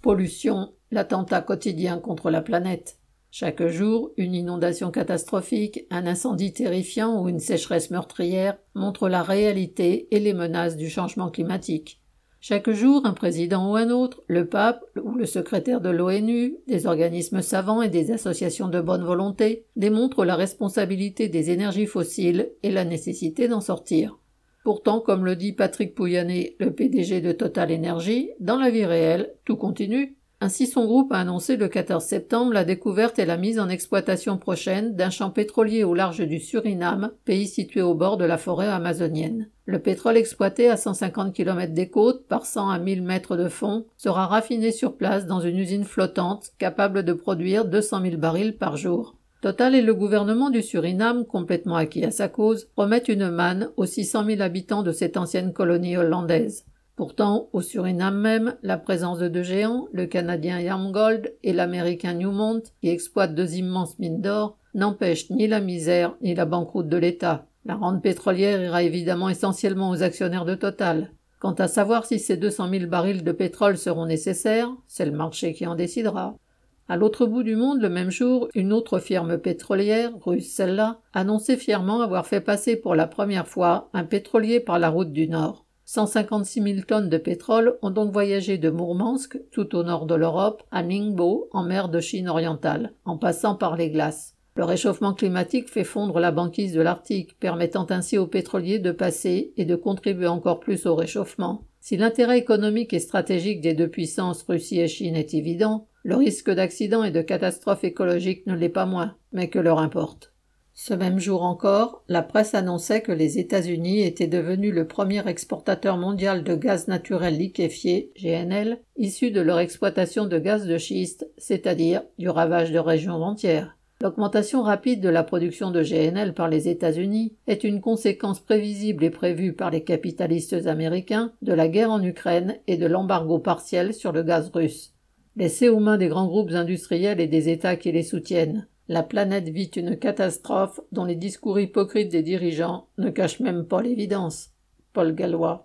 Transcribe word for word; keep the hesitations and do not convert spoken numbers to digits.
Pollution, l'attentat quotidien contre la planète. Chaque jour, une inondation catastrophique, un incendie terrifiant ou une sécheresse meurtrière montrent la réalité et les menaces du changement climatique. Chaque jour, un président ou un autre, le pape ou le secrétaire de l'ONU, des organismes savants et des associations de bonne volonté, démontrent la responsabilité des énergies fossiles et la nécessité d'en sortir. Pourtant, comme le dit Patrick Pouyanné, le P D G de TotalEnergies, dans la vie réelle, tout continue. Ainsi, son groupe a annoncé le quatorze septembre la découverte et la mise en exploitation prochaine d'un champ pétrolier au large du Suriname, pays situé au bord de la forêt amazonienne. Le pétrole exploité à cent cinquante kilomètres des côtes par cent à mille mètres de fond sera raffiné sur place dans une usine flottante capable de produire deux cent mille barils par jour. Total et le gouvernement du Suriname, complètement acquis à sa cause, remettent une manne aux six cent mille habitants de cette ancienne colonie hollandaise. Pourtant, au Suriname même, la présence de deux géants, le Canadien Yamgold et l'Américain Newmont, qui exploitent deux immenses mines d'or, n'empêche ni la misère ni la banqueroute de l'État. La rente pétrolière ira évidemment essentiellement aux actionnaires de Total. Quant à savoir si ces deux cent mille barils de pétrole seront nécessaires, c'est le marché qui en décidera. À l'autre bout du monde, le même jour, une autre firme pétrolière, russe celle-là, annonçait fièrement avoir fait passer pour la première fois un pétrolier par la route du Nord. cent cinquante-six mille tonnes de pétrole ont donc voyagé de Murmansk, tout au nord de l'Europe, à Ningbo, en mer de Chine orientale, en passant par les glaces. Le réchauffement climatique fait fondre la banquise de l'Arctique, permettant ainsi aux pétroliers de passer et de contribuer encore plus au réchauffement. Si l'intérêt économique et stratégique des deux puissances, Russie et Chine, est évident, le risque d'accident et de catastrophe écologique ne l'est pas moins, mais que leur importe. Ce même jour encore, la presse annonçait que les États-Unis étaient devenus le premier exportateur mondial de gaz naturel liquéfié, G N L, issu de leur exploitation de gaz de schiste, c'est-à-dire du ravage de régions entières. L'augmentation rapide de la production de G N L par les États-Unis est une conséquence prévisible et prévue par les capitalistes américains de la guerre en Ukraine et de l'embargo partiel sur le gaz russe. Laissé aux mains des grands groupes industriels et des États qui les soutiennent, la planète vit une catastrophe dont les discours hypocrites des dirigeants ne cachent même pas l'évidence. Paul Gallois.